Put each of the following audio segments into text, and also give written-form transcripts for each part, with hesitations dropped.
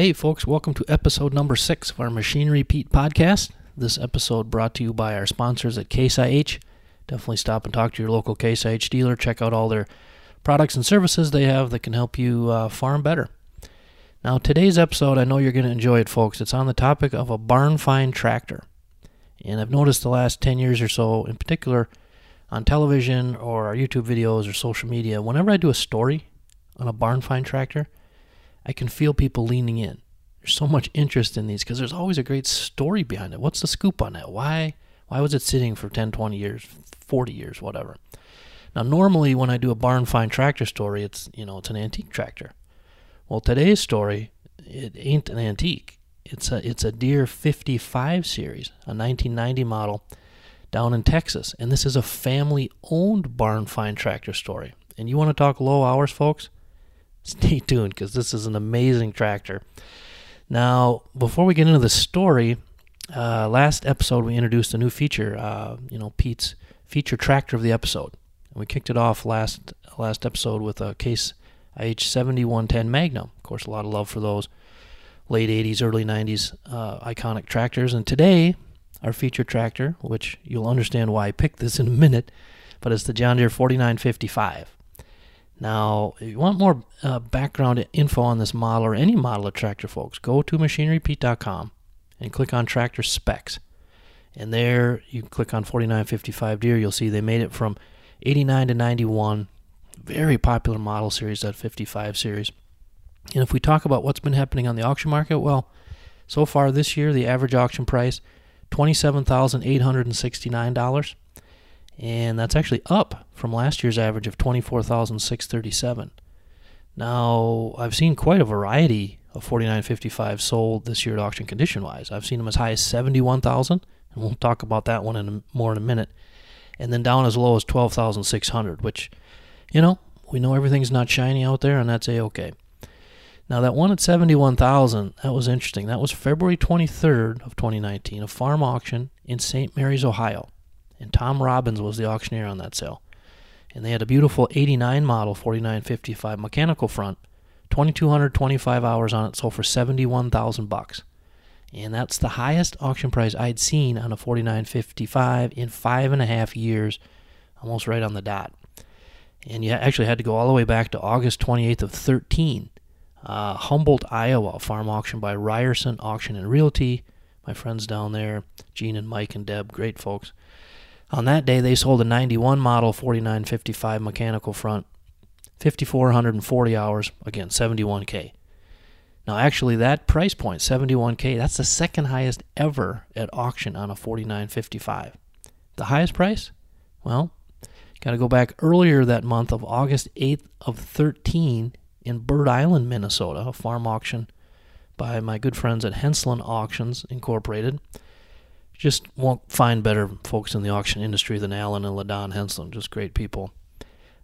Hey folks, welcome to episode number 6 of our Machinery Pete podcast. This episode brought to you by our sponsors at Case IH. Definitely stop and talk to your local Case IH dealer. Check out all their products and services they have that can help you farm better. Now today's episode, I know you're going to enjoy it, folks. It's on the topic of a barn find tractor. And I've noticed the last 10 years or so, in particular, on television or our YouTube videos or social media, whenever I do a story on a barn find tractor, I can feel people leaning in. There's so much interest in these because there's always a great story behind it. What's the scoop on that? Why was it sitting for 10, 20 years, 40 years, whatever? Now, normally when I do a barn find tractor story, it's an antique tractor. Well, today's story, it ain't an antique. It's a Deere 55 series, a 1990 model down in Texas. And this is a family-owned barn find tractor story. And you want to talk low hours, folks? Stay tuned because this is an amazing tractor. Now, before we get into the story, last episode we introduced a new feature, Pete's feature tractor of the episode. And we kicked it off last episode with a Case IH 7110 Magnum. Of course, a lot of love for those late 80s, early 90s iconic tractors. And today, our feature tractor, which you'll understand why I picked this in a minute, but it's the John Deere 4955. Now, if you want more background info on this model or any model of tractor, folks, go to MachineryPete.com and click on Tractor Specs. And there, you can click on 4955 Deere. You'll see they made it from 89 to 91. Very popular model series, that 55 series. And if we talk about what's been happening on the auction market, well, so far this year, the average auction price, $27,869. And that's actually up from last year's average of $24,637. Now, I've seen quite a variety of 4955 sold this year at auction condition-wise. I've seen them as high as $71,000, and we'll talk about that one more in a minute, and then down as low as $12,600, which, we know everything's not shiny out there, and that's A-okay. Now, that one at $71,000, that was interesting. That was February 23rd of 2019, a farm auction in St. Mary's, Ohio. And Tom Robbins was the auctioneer on that sale. And they had a beautiful 89 model 4955 mechanical front, 2,225 hours on it, sold for $71,000. And that's the highest auction price I'd seen on a 4955 in 5.5 years, almost right on the dot. And you actually had to go all the way back to August 28th of 13, Humboldt, Iowa, farm auction by Ryerson Auction and Realty. My friends down there, Gene and Mike and Deb, great folks. On that day, they sold a 91 model 4955 mechanical front, 5,440 hours, again, $71,000. Now, actually, that price point, $71,000, that's the second highest ever at auction on a 4955. The highest price? Well, got to go back earlier that month of August 8th of 13 in Bird Island, Minnesota, a farm auction by my good friends at Henslin Auctions Incorporated. Just won't find better folks in the auction industry than Alan and LaDon Henslin, just great people.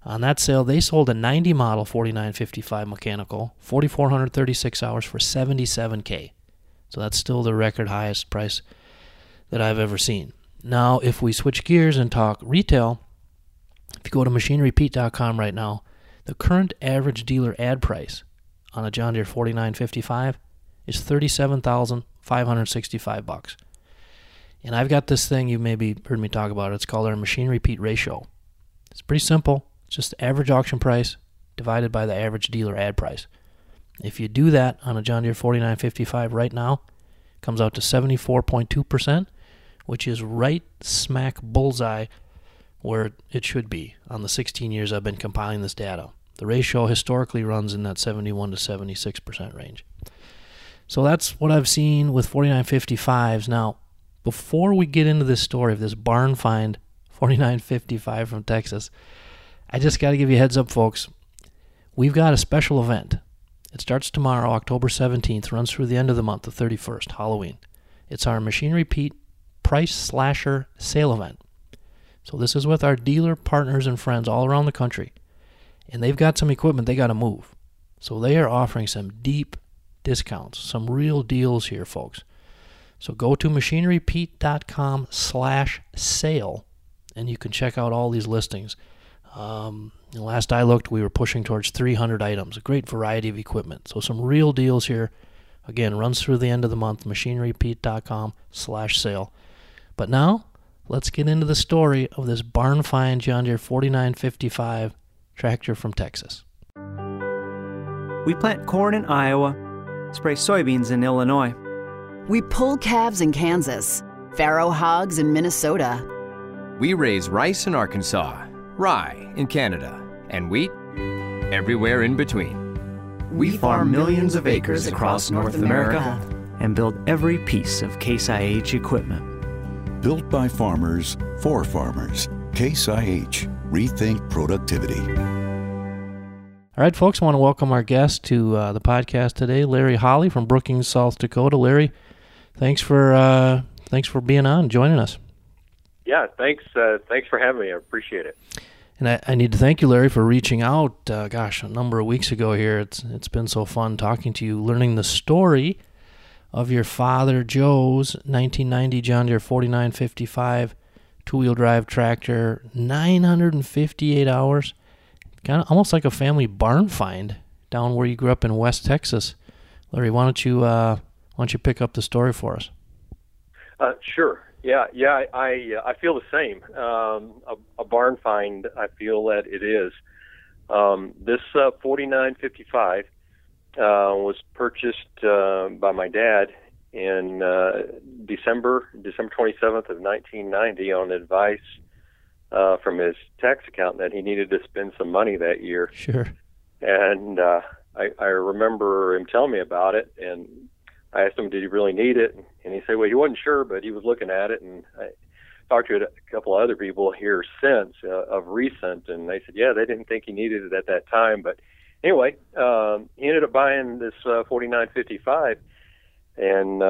On that sale, they sold a 90 model 4955 mechanical, 4,436 hours for $77,000. So that's still the record highest price that I've ever seen. Now, if we switch gears and talk retail, if you go to MachineryPete.com right now, the current average dealer ad price on a John Deere 4955 is $37,565. And I've got this thing you've maybe heard me talk about. It's called our Machinery Pete ratio. It's pretty simple. It's just the average auction price divided by the average dealer ad price. If you do that on a John Deere 4955 right now, it comes out to 74.2%, which is right smack bullseye where it should be on the 16 years I've been compiling this data. The ratio historically runs in that 71 to 76% range. So that's what I've seen with 4955s now. Before we get into this story of this barn find 4955 from Texas, I just got to give you a heads up, folks. We've got a special event. It starts tomorrow, October 17th, runs through the end of the month, the 31st, Halloween. It's our Machinery Pete Price Slasher Sale Event. So this is with our dealer partners and friends all around the country. And they've got some equipment they got to move. So they are offering some deep discounts, some real deals here, folks. So go to MachineryPete.com/sale, and you can check out all these listings. Last I looked, we were pushing towards 300 items, a great variety of equipment. So some real deals here. Again, runs through the end of the month, MachineryPete.com/sale. But now, let's get into the story of this barn find John Deere 4955 tractor from Texas. We plant corn in Iowa, spray soybeans in Illinois. We pull calves in Kansas, farrow hogs in Minnesota. We raise rice in Arkansas, rye in Canada, and wheat everywhere in between. We farm millions of acres across North America and build every piece of Case IH equipment. Built by farmers, for farmers. Case IH. Rethink productivity. All right, folks, I want to welcome our guest to the podcast today, Larry Holley from Brookings, South Dakota. Larry, thanks for being on, joining us. Yeah, thanks for having me. I appreciate it. And I need to thank you, Larry, for reaching out, a number of weeks ago here. It's been so fun talking to you, learning the story of your father, Joe's 1990 John Deere 4955 two-wheel drive tractor, 958 hours, kind of almost like a family barn find down where you grew up in West Texas. Larry, why don't you pick up the story for us? Sure. Yeah, I feel the same. A barn find, I feel that it is. This 4955 was purchased by my dad in December 27th of 1990 on advice from his tax accountant that he needed to spend some money that year. Sure. And I remember him telling me about it, and I asked him, did he really need it? And he said, well, he wasn't sure, but he was looking at it. And I talked to a couple of other people here since, of recent, and they said, yeah, they didn't think he needed it at that time. But anyway, he ended up buying this 4955 and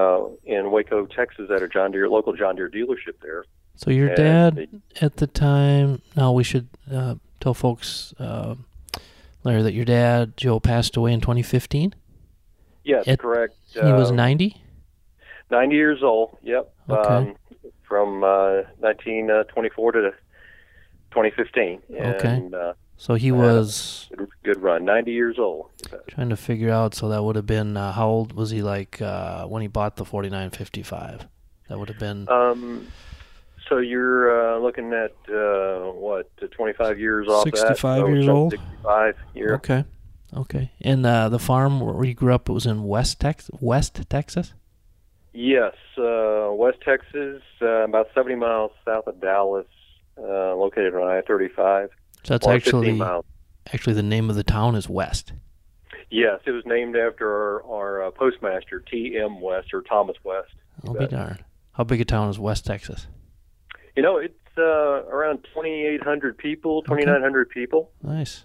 in Waco, Texas, at a local John Deere dealership there. So your dad at the time, now we should tell folks, Larry, that your dad, Joe, passed away in 2015? Yes, correct. He was 90? 90 years old, yep. Okay. From 1924 to 2015. And, okay. So he was... Good run, 90 years old. Trying to figure out, so that would have been... how old was he when he bought the 4955? That would have been... so you're looking at, 25 years off that? 65 years old? 65 years. Okay. Okay, and the farm where you grew up, it was in West Texas? Yes, West Texas, about 70 miles south of Dallas, located on I-35. So that's actually the name of the town is West. Yes, it was named after our postmaster, T.M. West, or Thomas West. I'll be darned. How big a town is West Texas? You know, it's around 2,800 people, 2,900 people. Nice.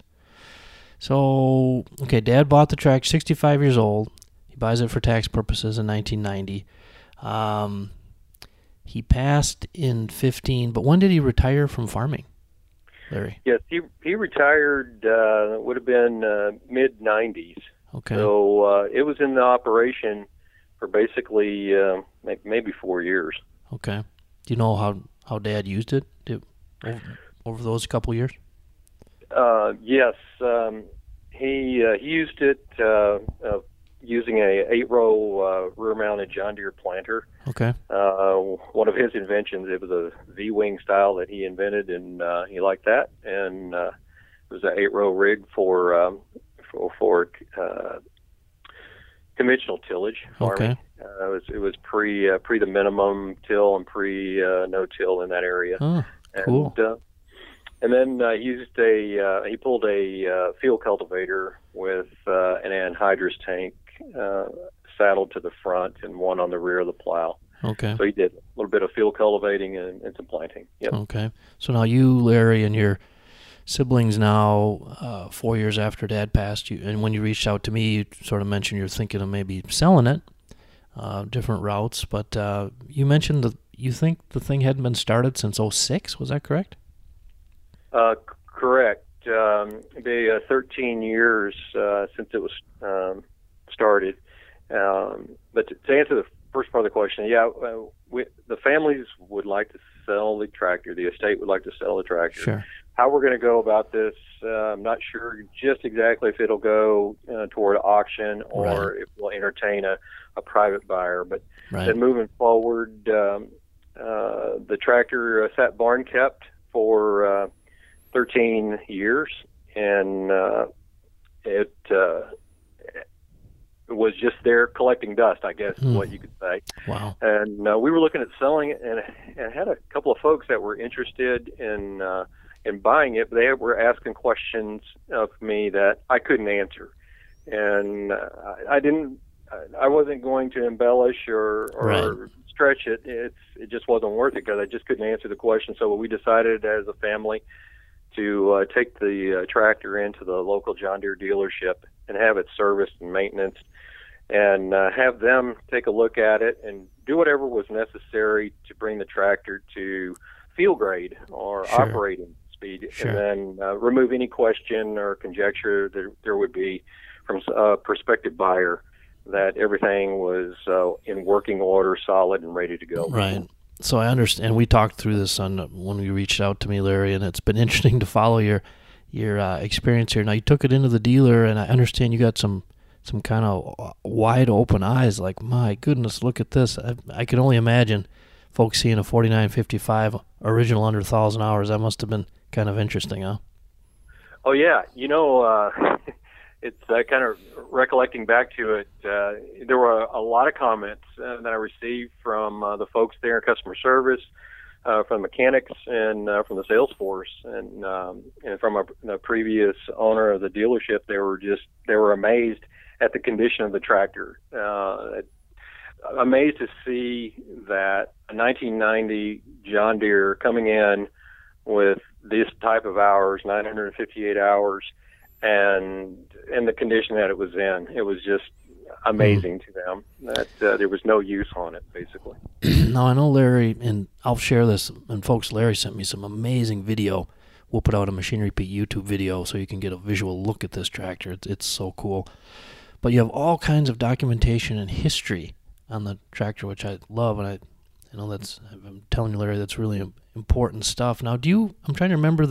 So, okay, Dad bought the tractor, 65 years old. He buys it for tax purposes in 1990. He passed in 15, but when did he retire from farming, Larry? Yes, he retired, would have been mid-90s. Okay. So it was in the operation for basically maybe 4 years. Okay. Do you know how Dad used it over those couple years? Yes, he used it using a 8-row rear-mounted John Deere planter. Okay. One of his inventions. It was a V-wing style that he invented, and he liked that. And it was an 8-row rig for conventional tillage farming. Okay. It was pre the minimum till and pre no till in that area. Oh, cool. And then he pulled a field cultivator with an anhydrous tank saddled to the front and one on the rear of the plow. Okay. So he did a little bit of field cultivating and some planting. Yep. Okay. So now you, Larry, and your siblings now, 4 years after Dad passed, and when you reached out to me, you sort of mentioned you're thinking of maybe selling it, different routes. But you mentioned that you think the thing hadn't been started since 2006. Was that correct? Correct. The 13 years since it was started. But to answer the first part of the question, yeah, the families would like to sell the tractor. The estate would like to sell the tractor. Sure. How we're going to go about this, I'm not sure just exactly if it'll go toward auction or if we'll entertain a private buyer. But then moving forward, the tractor sat barn kept for 13 years, and it was just there collecting dust, I guess, is what you could say. Wow. And we were looking at selling it, and had a couple of folks that were interested in buying it, but they were asking questions of me that I couldn't answer. And I wasn't going to embellish or stretch it. It just wasn't worth it because I just couldn't answer the question. So we decided as a family to take the tractor into the local John Deere dealership and have it serviced and maintenance, and have them take a look at it and do whatever was necessary to bring the tractor to field grade or operating speed, and then remove any question or conjecture that there would be from a prospective buyer that everything was in working order, solid, and ready to go. Right. So I understand. We talked through this on when you reached out to me, Larry, and it's been interesting to follow your experience here. Now, you took it into the dealer, and I understand you got some kind of wide open eyes, like, my goodness, look at this. I can only imagine folks seeing a 4955 original under 1,000 hours. That must have been kind of interesting, huh? Oh, yeah. You know, it's kind of recollecting back to it. There were a lot of comments that I received from the folks there in customer service, from mechanics, and from the sales force, and from the previous owner of the dealership. They were amazed at the condition of the tractor. Amazed to see that a 1990 John Deere coming in with this type of hours, 958 hours. And the condition that it was in, it was just amazing to them that there was no use on it, basically. Now, I know Larry, and I'll share this, and folks, Larry sent me some amazing video. We'll put out a Machinery Pete YouTube video so you can get a visual look at this tractor. It's so cool. But you have all kinds of documentation and history on the tractor, which I love, and I know that's, I'm telling you, Larry, that's really important stuff. Now, do you remember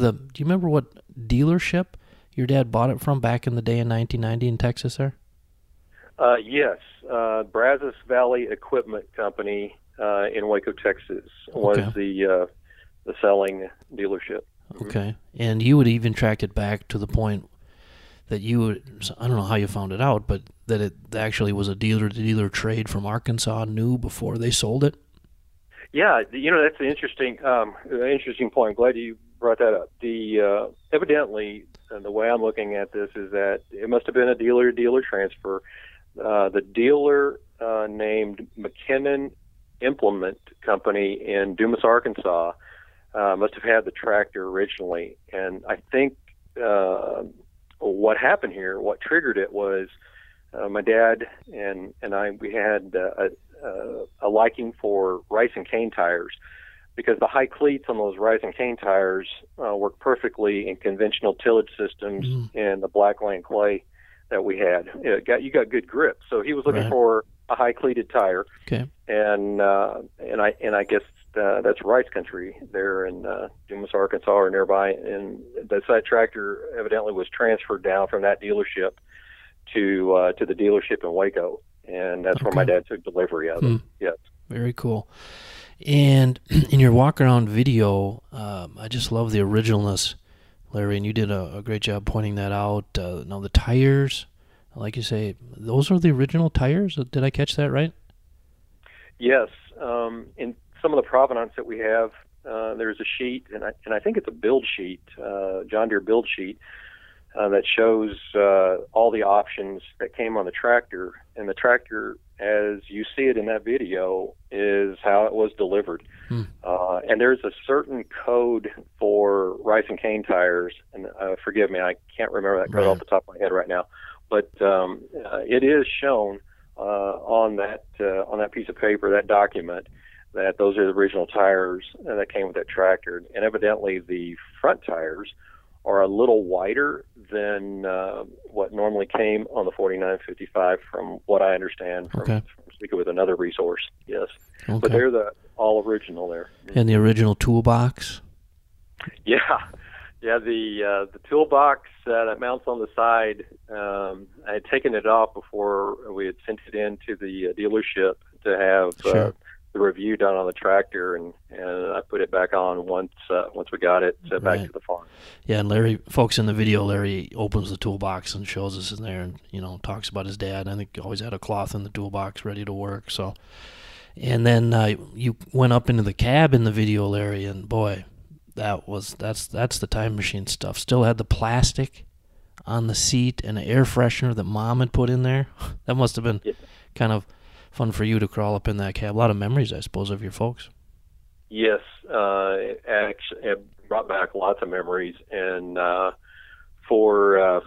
what dealership your dad bought it from back in the day in 1990 in Texas there? Yes. Brazos Valley Equipment Company in Waco, Texas was the selling dealership. Okay. And you would even track it back to the point that I don't know how you found it out, but that it actually was a dealer-to-dealer trade from Arkansas knew before they sold it? Yeah. You know, that's an interesting point. I'm glad you brought that up. Evidently, and the way I'm looking at this is that it must have been a dealer-to-dealer transfer. The dealer named McKinnon Implement Company in Dumas, Arkansas, must have had the tractor originally. And I think what happened here, what triggered it, was my dad and I, we had a liking for rice and cane tires, because the high cleats on those Ryerson cane tires work perfectly in conventional tillage systems and the black land clay that we had. You got good grip. So he was looking for a high cleated tire. Okay. And I guess that's rice country there in Dumas, Arkansas, or nearby. And that tractor evidently was transferred down from that dealership to the dealership in Waco. And that's where my dad took delivery of it. Yes. Very cool. And in your walk-around video, I just love the originalness, Larry, and you did a great job pointing that out. Now, the tires, like you say, those are the original tires? Did I catch that right? Yes. In some of the provenance that we have, there's a sheet, and I think it's a build sheet, John Deere build sheet, that shows all the options that came on the tractor. And the tractor, as you see it in that video, is how it was delivered. And there's a certain code for rice and cane tires. And forgive me, I can't remember that code off the top of my head right now. But it is shown on that piece of paper, that document, that those are the original tires that came with that tractor. And evidently the front tires are a little wider than what normally came on the 4955, from what I understand from speaking with another resource. Yes. Okay. But they're all original there. And the original toolbox? Yeah. Yeah, the toolbox that mounts on the side, I had taken it off before we had sent it in to the dealership to have the review done on the tractor, and I put it back on once we got it back to the farm. Yeah, and Larry, folks in the video, Larry opens the toolbox and shows us in there, and talks about his dad. I think he always had a cloth in the toolbox ready to work. So, and then you went up into the cab in the video, Larry, and boy. That's the time machine stuff. Still had the plastic on the seat and an air freshener that Mom had put in there. That must have been kind of fun for you to crawl up in that cab. A lot of memories, I suppose, of your folks. Yes, actually, it brought back lots of memories. And for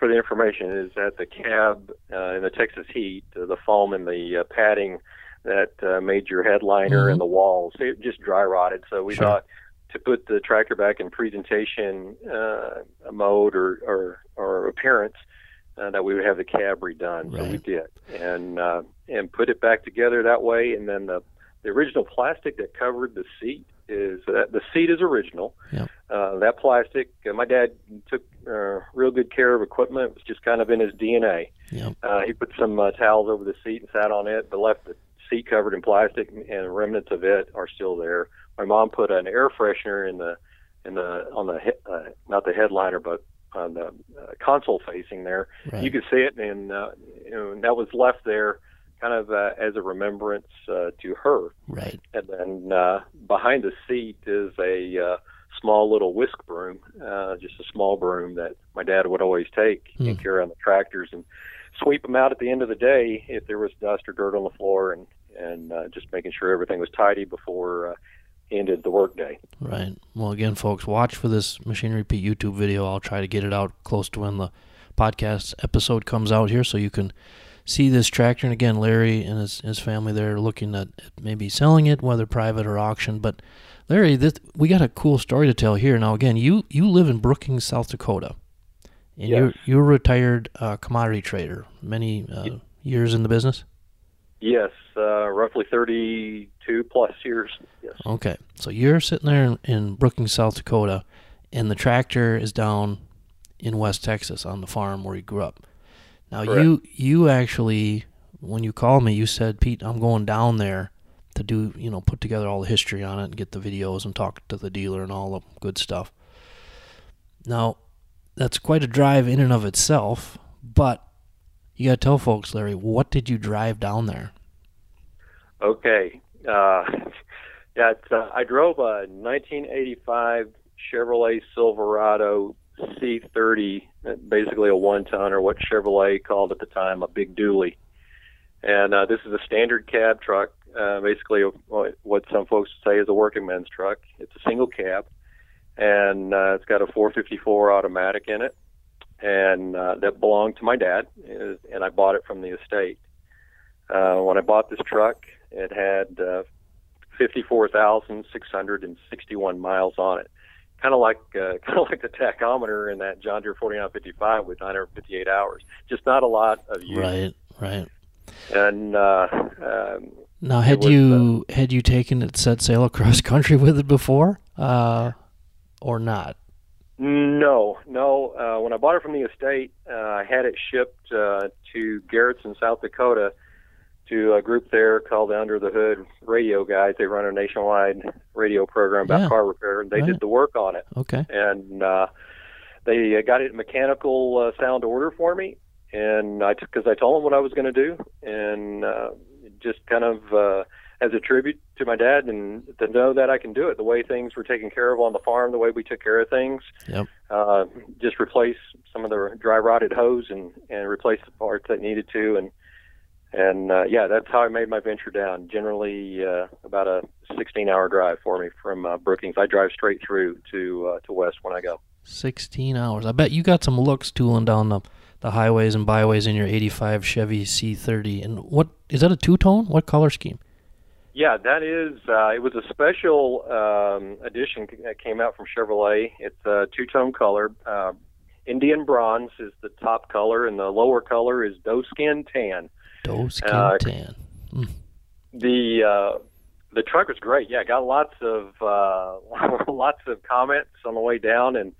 the information, is that the cab in the Texas heat, the foam and the padding that made your headliner and the walls, it just dry rotted. So we thought, to put the tractor back in presentation mode or appearance, that we would have the cab redone. So we did, and put it back together that way. And then the original plastic that covered the seat is the seat is original. Yep. That plastic, my dad took real good care of equipment. It was just kind of in his DNA. Yep. He put some towels over the seat and sat on it, but left the seat covered in plastic, and remnants of it are still there. My mom put an air freshener on the not the headliner, but on the console facing there. Right. You could see it, and that was left there, kind of as a remembrance to her. Right. And then behind the seat is a small little whisk broom, just a small broom that my dad would always take and carry on the tractors and sweep them out at the end of the day if there was dust or dirt on the floor, and just making sure everything was tidy before. Ended the workday. Right. Well, again, folks, watch for this Machinery Pete YouTube video. I'll try to get it out close to when the podcast episode comes out here, so you can see this tractor. And again, Larry and his family, they're looking at maybe selling it, whether private or auction. But Larry, we got a cool story to tell here. Now, again, you live in Brookings, South Dakota, and you're a retired commodity trader, many years in the business. Yes, roughly 32 plus years. Yes. Okay, so you're sitting there in Brookings, South Dakota, and the tractor is down in West Texas on the farm where you grew up. Now, you actually, when you called me, you said, Pete, I'm going down there to do, put together all the history on it and get the videos and talk to the dealer and all the good stuff. Now, that's quite a drive in and of itself, but you got to tell folks, Larry, what did you drive down there? Okay. I drove a 1985 Chevrolet Silverado C30, basically a one-ton, or what Chevrolet called at the time a big dually. And this is a standard cab truck, basically what some folks say is a working man's truck. It's a single cab, and it's got a 454 automatic in it. And that belonged to my dad, and I bought it from the estate. When I bought this truck, it had 54,661 miles on it, kind of like the tachometer in that John Deere 4955 with 958 hours. Just not a lot of use. Right. And now, had you taken it set sail across country with it before, or not? No. When I bought it from the estate, I had it shipped to Garretson, South Dakota, to a group there called the Under the Hood Radio Guys. They run a nationwide radio program about car repair, and they did the work on it. Okay. And they got it in mechanical sound order for me, and because I told them what I was going to do, and just kind of as a tribute to my dad, and to know that I can do it the way things were taken care of on the farm, the way we took care of things. Yep. Just replace some of the dry rotted hose and replace the parts that needed to. And that's how I made my venture down. Generally, about a 16-hour drive for me from Brookings. I drive straight through to West when I go. 16 hours. I bet you got some looks tooling down the highways and byways in your 85 Chevy C30. And what is that, a two-tone? What color scheme? Yeah, that is, it was a special edition that came out from Chevrolet. It's a two-tone color. Indian bronze is the top color, and the lower color is doe skin tan. Doe skin tan. Mm. The truck was great. Yeah, got lots of comments on the way down, and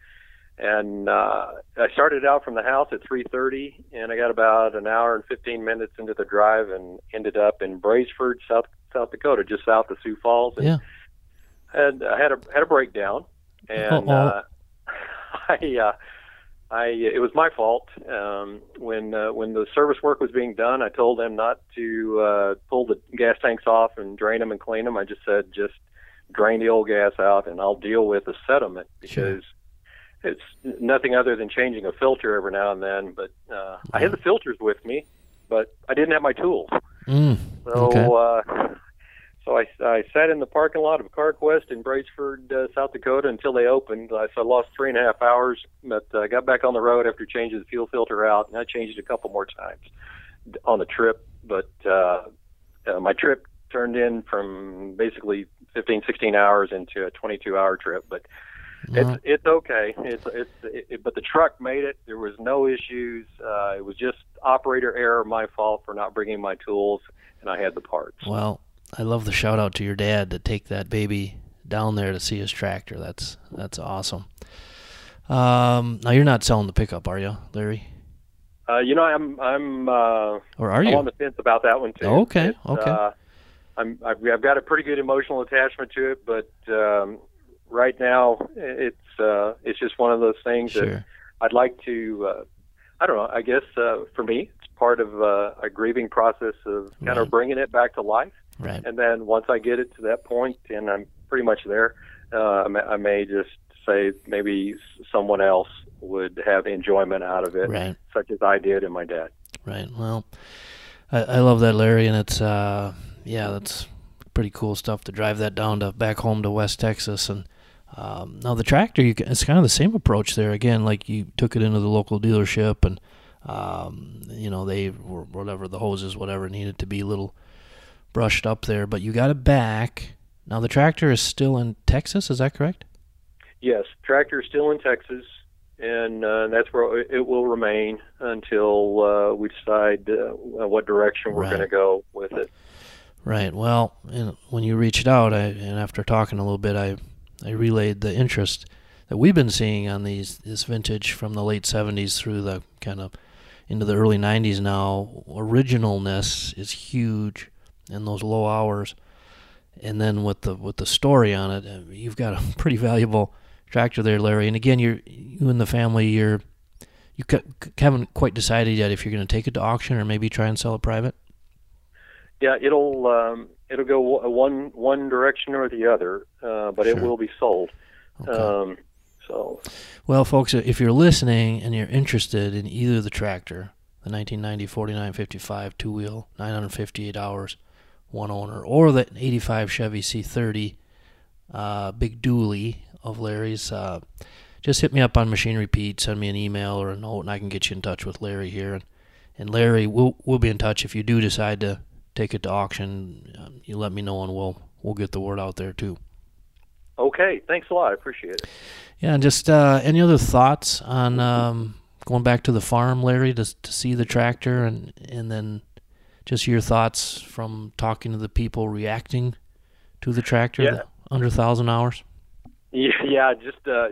And I started out from the house at 3:30, and I got about an hour and 15 minutes into the drive and ended up in Braceford, South Dakota, just south of Sioux Falls. And yeah. I had a breakdown, and it was my fault. When the service work was being done, I told them not to pull the gas tanks off and drain them and clean them. I just said, just drain the old gas out, and I'll deal with the sediment, because sure. It's nothing other than changing a filter every now and then. But I had the filters with me, but I didn't have my tools. Mm. So I sat in the parking lot of CarQuest in Braceford, South Dakota, until they opened. So I lost 3.5 hours, but I got back on the road after changing the fuel filter out, and I changed it a couple more times on the trip. But my trip turned in from basically 15, 16 hours into a 22-hour trip. But it's okay. But the truck made it. There was no issues. It was just operator error, my fault for not bringing my tools, and I had the parts. Well, I love the shout out to your dad to take that baby down there to see his tractor. That's awesome. Now you're not selling the pickup, are you, Larry? I'm on the fence about that one too. Okay. I've got a pretty good emotional attachment to it, but right now it's just one of those things sure. that I'd like to. I don't know. I guess for me, it's part of a grieving process of kind of bringing it back to life. Right. And then once I get it to that point, and I'm pretty much there, I may just say maybe someone else would have enjoyment out of it, right. such as I did and my dad. Right. Well, I love that, Larry, and it's that's pretty cool stuff to drive that down to back home to West Texas. And now the tractor, it's kind of the same approach there again. Like you took it into the local dealership, and they were whatever the hoses, whatever needed to be a little brushed up there, but you got it back. Now the tractor is still in Texas, is that correct? Yes, tractor is still in Texas, and that's where it will remain until we decide what direction we're right. going to go with it. Right. Well, when you reached out, and after talking a little bit, I relayed the interest that we've been seeing on this vintage from the late 70s through the kind of into the early 90s now. Originalness is huge. And those low hours, and then with the story on it, you've got a pretty valuable tractor there, Larry. And again, you and the family, you haven't quite decided yet if you're going to take it to auction or maybe try and sell it private. Yeah, it'll go one direction or the other, but sure. It will be sold. Okay. Well, folks, if you're listening and you're interested in either the tractor, the 1990 4955 two wheel, 958 hours. One owner, or that 85 Chevy C30 big dually of Larry's, just hit me up on Machinery Pete, send me an email or a note, and I can get you in touch with Larry here. And Larry, we'll be in touch if you do decide to take it to auction. You let me know, and we'll get the word out there too. Okay, thanks a lot, I appreciate it. Yeah, and just any other thoughts on going back to the farm, Larry, to see the tractor, and then just your thoughts from talking to the people reacting to the tractor under 1,000 hours? Yeah, just a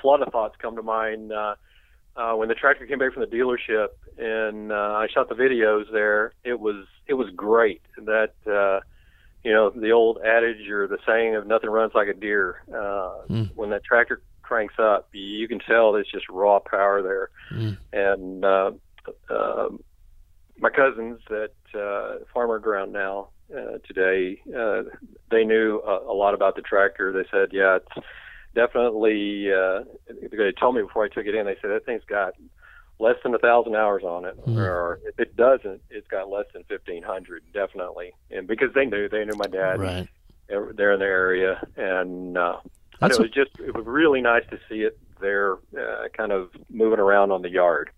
flood of thoughts come to mind. When the tractor came back from the dealership and I shot the videos there, it was great. That, the old adage or the saying of nothing runs like a deer. When that tractor cranks up, you can tell there's just raw power there. And my cousins that farm our ground now today, they knew a lot about the tractor. They said, yeah, it's definitely, they told me before I took it in, they said, that thing's got less than 1,000 hours on it. Or if it doesn't, it's got less than 1,500, definitely. And because they knew my dad right. there in the area. And it was really nice to see it there kind of moving around on the yard.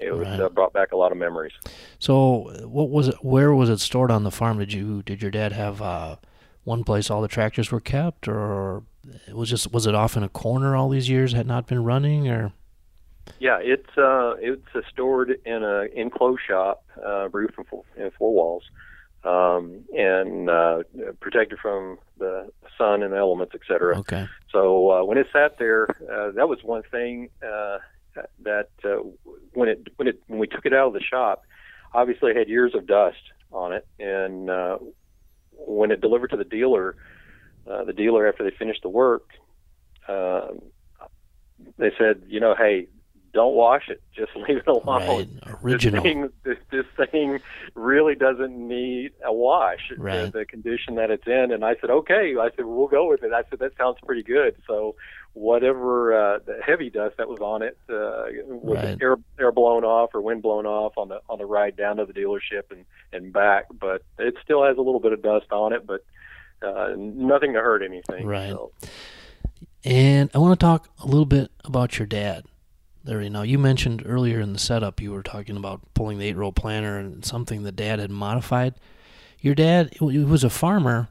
It was right. Brought back a lot of memories. So, what was it? Where was it stored on the farm? Did your dad have one place all the tractors were kept, or was it off in a corner all these years? Had not been running, or? Yeah, it's stored in a enclosed shop, roof and four walls, and protected from the sun and elements, etc. Okay. So when it sat there, that was one thing that when we took it out of the shop, obviously it had years of dust on it, and when it delivered to the dealer after they finished the work, they said, you know, hey, don't wash it. Just leave it alone. Right. Original. This thing really doesn't need a wash. Right. The condition that it's in. And I said, okay. I said, we'll go with it. I said, that sounds pretty good. So whatever the heavy dust that was on it was right. air blown off or wind blown off on the ride down to the dealership and back. But it still has a little bit of dust on it, but nothing to hurt anything. Right. So. And I want to talk a little bit about your dad. Now, you mentioned earlier in the setup you were talking about pulling the 8-row planter and something that Dad had modified. Your dad, he was a farmer,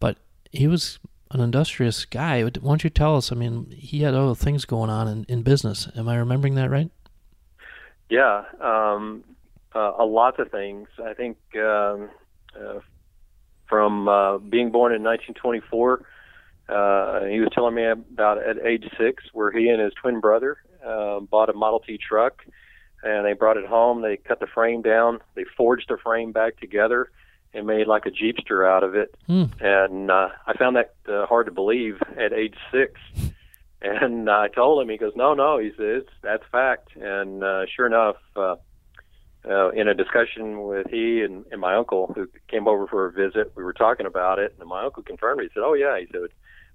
but he was an industrious guy. Why don't you tell us? I mean, he had other things going on in business. Am I remembering that right? Yeah, a lot of things. I think from being born in 1924, he was telling me about at age 6 where he and his twin brother bought a Model T truck, and they brought it home. They cut the frame down. They forged the frame back together and made like a Jeepster out of it. Mm. And I found that hard to believe at age 6. And I told him, he goes, no, he says, that's fact. And sure enough, in a discussion with he and my uncle who came over for a visit, we were talking about it, and my uncle confirmed it. He said, oh, yeah. He said,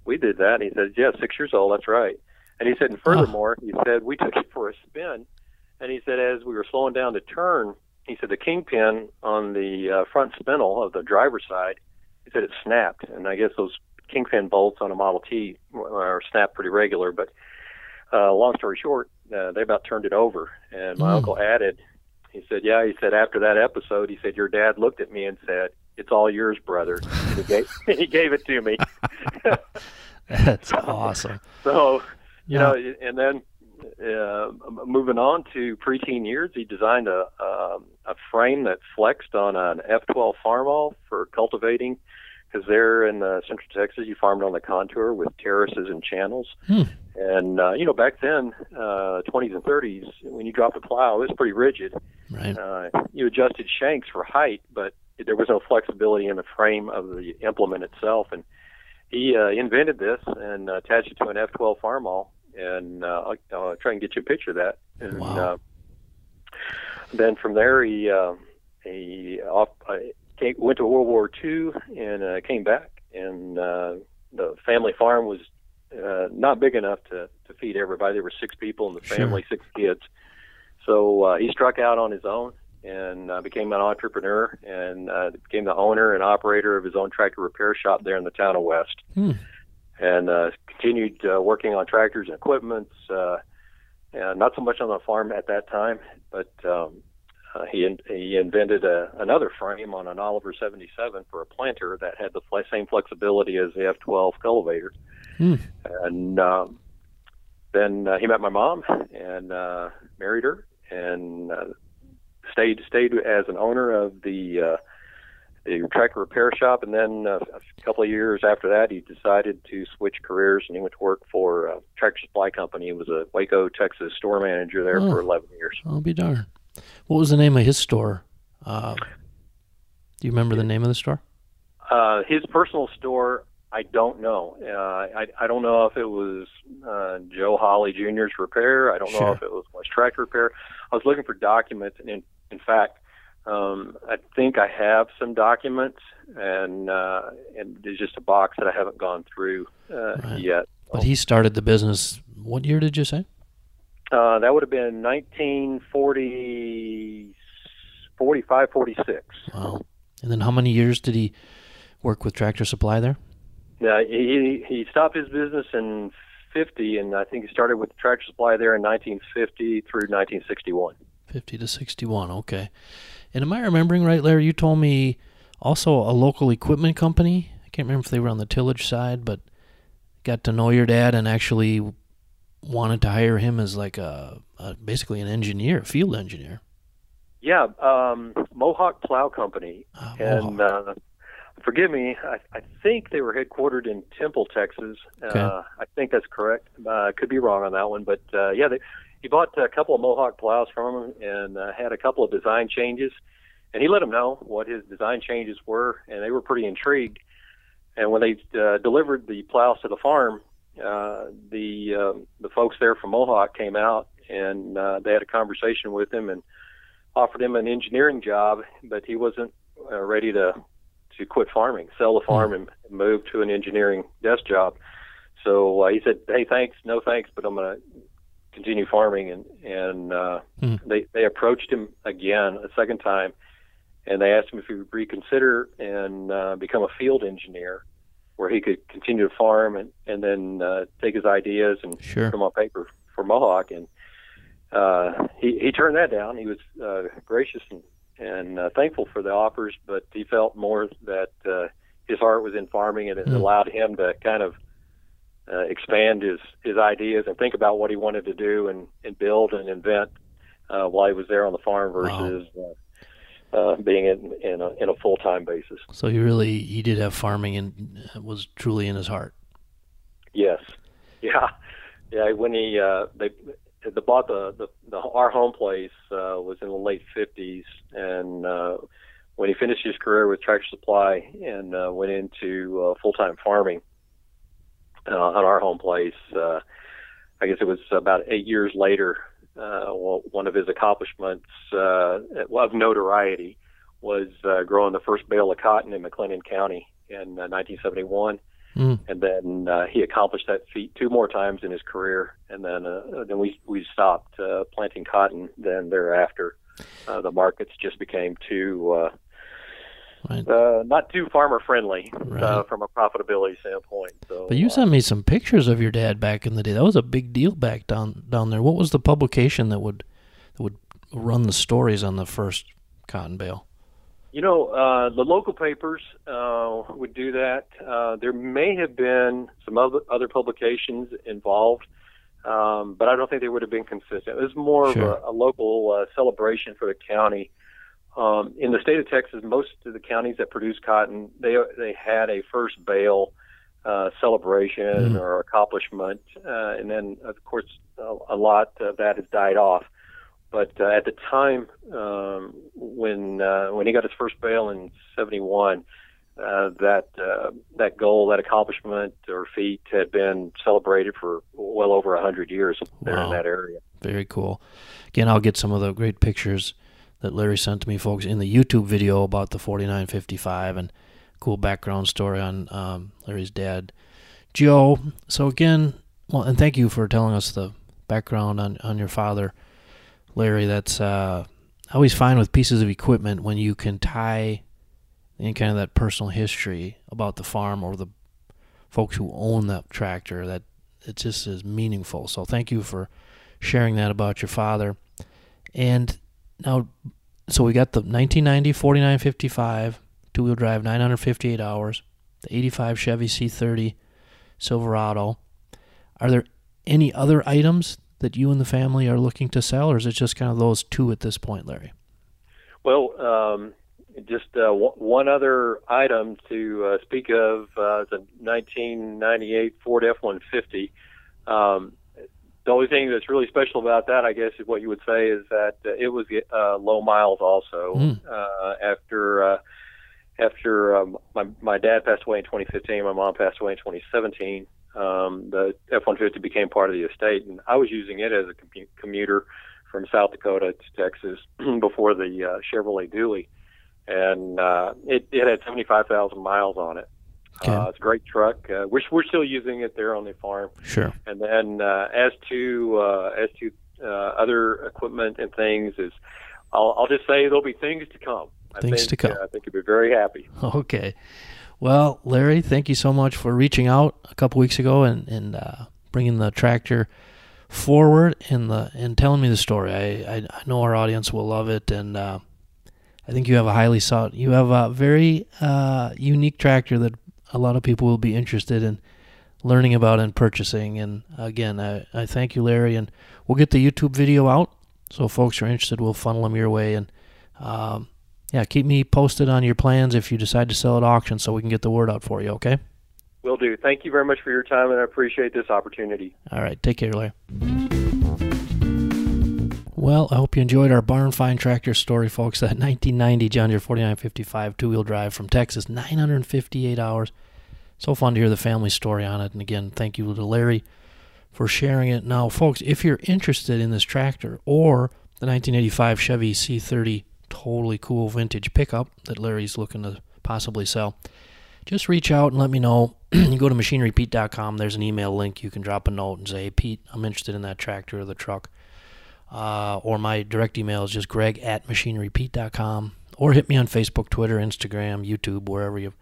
we did that. And he said, yeah, 6 years old, that's right. And he said, and furthermore, he said, we took it for a spin. And he said, as we were slowing down to turn, he said, the kingpin on the front spindle of the driver's side, he said, it snapped. And I guess those kingpin bolts on a Model T are snapped pretty regular. But long story short, they about turned it over. And my uncle added, he said, yeah, he said, after that episode, he said, your dad looked at me and said, it's all yours, brother. And he gave it to me. That's awesome. So... Yeah. You know, and then moving on to preteen years, he designed a frame that flexed on an F12 Farmall for cultivating, because there in Central Texas, you farmed on the contour with terraces and channels. Hmm. And, you know, back then, 20s and 30s, when you dropped a plow, it was pretty rigid. Right. You adjusted shanks for height, but there was no flexibility in the frame of the implement itself. And he invented this and attached it to an F12 Farmall. And I'll try and get you a picture of that. And wow. Then from there, he went to World War II and came back. And the family farm was not big enough to feed everybody. There were 6 people in the family, sure. 6 kids. So he struck out on his own and became an entrepreneur and became the owner and operator of his own tractor repair shop there in the town of West. Hmm. And continued working on tractors and equipment, and not so much on the farm at that time, but he invented another frame on an Oliver 77 for a planter that had the same flexibility as the F12 cultivator. Hmm. And then he met my mom and married her and stayed as an owner of the tractor repair shop, and then a couple of years after that, he decided to switch careers, and he went to work for Tractor Supply Company. He was a Waco, Texas store manager there for 11 years. I'll be darned. What was the name of his store? Do you remember the name of the store? His personal store, I don't know. I don't know if it was Joe Holley Jr.'s repair. I don't know if it was West Tractor Repair. I was looking for documents, and in fact, I think I have some documents, and there's just a box that I haven't gone through yet. But he started the business, what year did you say? That would have been 1945, 46. Wow. And then how many years did he work with Tractor Supply there? Yeah, he stopped his business in 50, and I think he started with Tractor Supply there in 1950 through 1961. 50 to 61, okay. And am I remembering right, Larry, you told me also a local equipment company? I can't remember if they were on the tillage side, but got to know your dad and actually wanted to hire him as like basically an engineer, field engineer. Yeah, Mohawk Plow Company. And Forgive me, I think they were headquartered in Temple, Texas. Okay. I think that's correct. I could be wrong on that one, but yeah, he bought a couple of Mohawk plows from him and had a couple of design changes, and he let them know what his design changes were, and they were pretty intrigued. And when they delivered the plows to the farm, the folks there from Mohawk came out, and they had a conversation with him and offered him an engineering job, but he wasn't ready to quit farming, sell the farm and move to an engineering desk job. So he said, hey, thanks, no thanks, but I'm going to continue farming. They approached him again a second time, and they asked him if he would reconsider and become a field engineer where he could continue to farm and then take his ideas and put them on paper for Mohawk. And he turned that down. He was gracious and thankful for the offers, but he felt more that his heart was in farming, and it allowed him to kind of expand his ideas and think about what he wanted to do and build and invent while he was there on the farm versus being in a full-time basis. So he did have farming and was truly in his heart. Yes. Yeah. Yeah. When they bought our home place was in the late 50s, and when he finished his career with Tractor Supply and went into full-time farming on our home place, I guess it was about 8 years later, one of his accomplishments of notoriety was growing the first bale of cotton in McLennan County in 1971. And then he accomplished that feat two more times in his career, and then we stopped planting cotton. Then thereafter, the markets just became too not too farmer friendly from a profitability standpoint. So, but you sent me some pictures of your dad back in the day. That was a big deal back down there. What was the publication that would run the stories on the first cotton bale? You know, the local papers would do that. There may have been some other publications involved, but I don't think they would have been consistent. It was more of a local celebration for the county. In the state of Texas, most of the counties that produce cotton, they had a first bale celebration or accomplishment, and then, of course, a lot of that has died off. But at the time when he got his first bale in '71, that goal, that accomplishment or feat had been celebrated for well over 100 years there in that area. Very cool. Again, I'll get some of the great pictures that Larry sent to me, folks, in the YouTube video about the 4955 and cool background story on Larry's dad, Joe. So again, well, and thank you for telling us the background on your father, Larry. That's I always find with pieces of equipment, when you can tie any kind of that personal history about the farm or the folks who own that tractor, that it just is meaningful. So thank you for sharing that about your father. And now, so we got the 1990 4955 two-wheel drive, 958 hours, the 85 Chevy C30 Silverado. Are there any other items that you and the family are looking to sell, or is it just kind of those two at this point, Larry? Well, just one other item to speak of is a 1998 Ford F-150. The only thing that's really special about that, I guess, is what you would say is that it was low miles also. After my dad passed away in 2015, my mom passed away in 2017. The F-150 became part of the estate, and I was using it as a commuter from South Dakota to Texas before the Chevrolet Dually, and it had 75,000 miles on it. Okay. It's a great truck. We're still using it there on the farm. Sure. And then as to other equipment and things, is I'll just say there'll be things to come. I think you'll be very happy. Okay. Well, Larry, thank you so much for reaching out a couple weeks ago and bringing the tractor forward and telling me the story. I know our audience will love it, and I think you have a very unique tractor that a lot of people will be interested in learning about and purchasing. And again, I thank you, Larry, and we'll get the YouTube video out, so folks are interested, we'll funnel them your way. And yeah, keep me posted on your plans if you decide to sell at auction so we can get the word out for you, okay? Will do. Thank you very much for your time, and I appreciate this opportunity. All right. Take care, Larry. Well, I hope you enjoyed our barn find tractor story, folks. That 1990 John Deere 4955 two-wheel drive from Texas, 958 hours. So fun to hear the family story on it. And again, thank you to Larry for sharing it. Now, folks, if you're interested in this tractor or the 1985 Chevy C30 totally cool vintage pickup that Larry's looking to possibly sell, just reach out and let me know. You go to MachineryPete.com. There's an email link. You can drop a note and say, hey, Pete, I'm interested in that tractor or the truck. Or my direct email is just greg@machinerypete.com. Or hit me on Facebook, Twitter, Instagram, YouTube, wherever you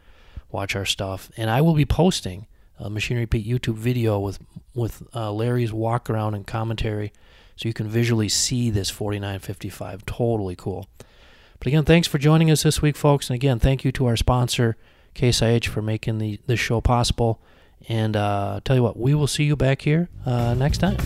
watch our stuff. And I will be posting a Machinery Pete YouTube video with Larry's walk around and commentary so you can visually see this 4955. Totally cool. But again, thanks for joining us this week, folks. And again, thank you to our sponsor, Case IH, for making this show possible. And tell you what, we will see you back here next time.